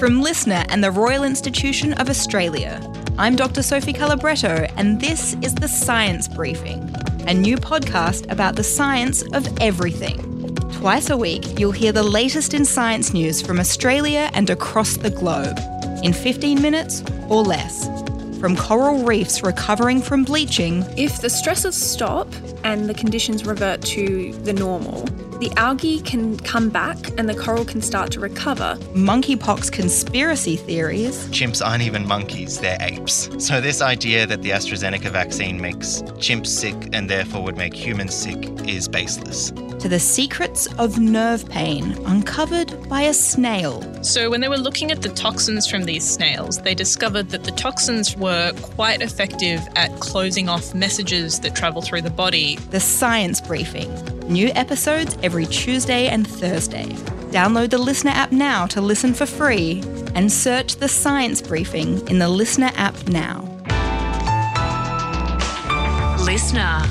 From Listener and the Royal Institution of Australia, I'm Dr Sophie Calabretto, and this is The Science Briefing, a new podcast about the science of everything. Twice a week, you'll hear the latest in science news from Australia and across the globe, in 15 minutes or less. From coral reefs recovering from bleaching. If the stresses stop and the conditions revert to the normal, the algae can come back and the coral can start to recover. Monkeypox conspiracy theories. Chimps aren't even monkeys, they're apes. So this idea that the AstraZeneca vaccine makes chimps sick and therefore would make humans sick is baseless. To the secrets of nerve pain uncovered by a snail. So when they were looking at the toxins from these snails, they discovered that the toxins were quite effective at closing off messages that travel through the body. The Science Briefing. New episodes every Tuesday and Thursday. Download the Listener app now to listen for free and search The Science Briefing in the Listener app now. Listener.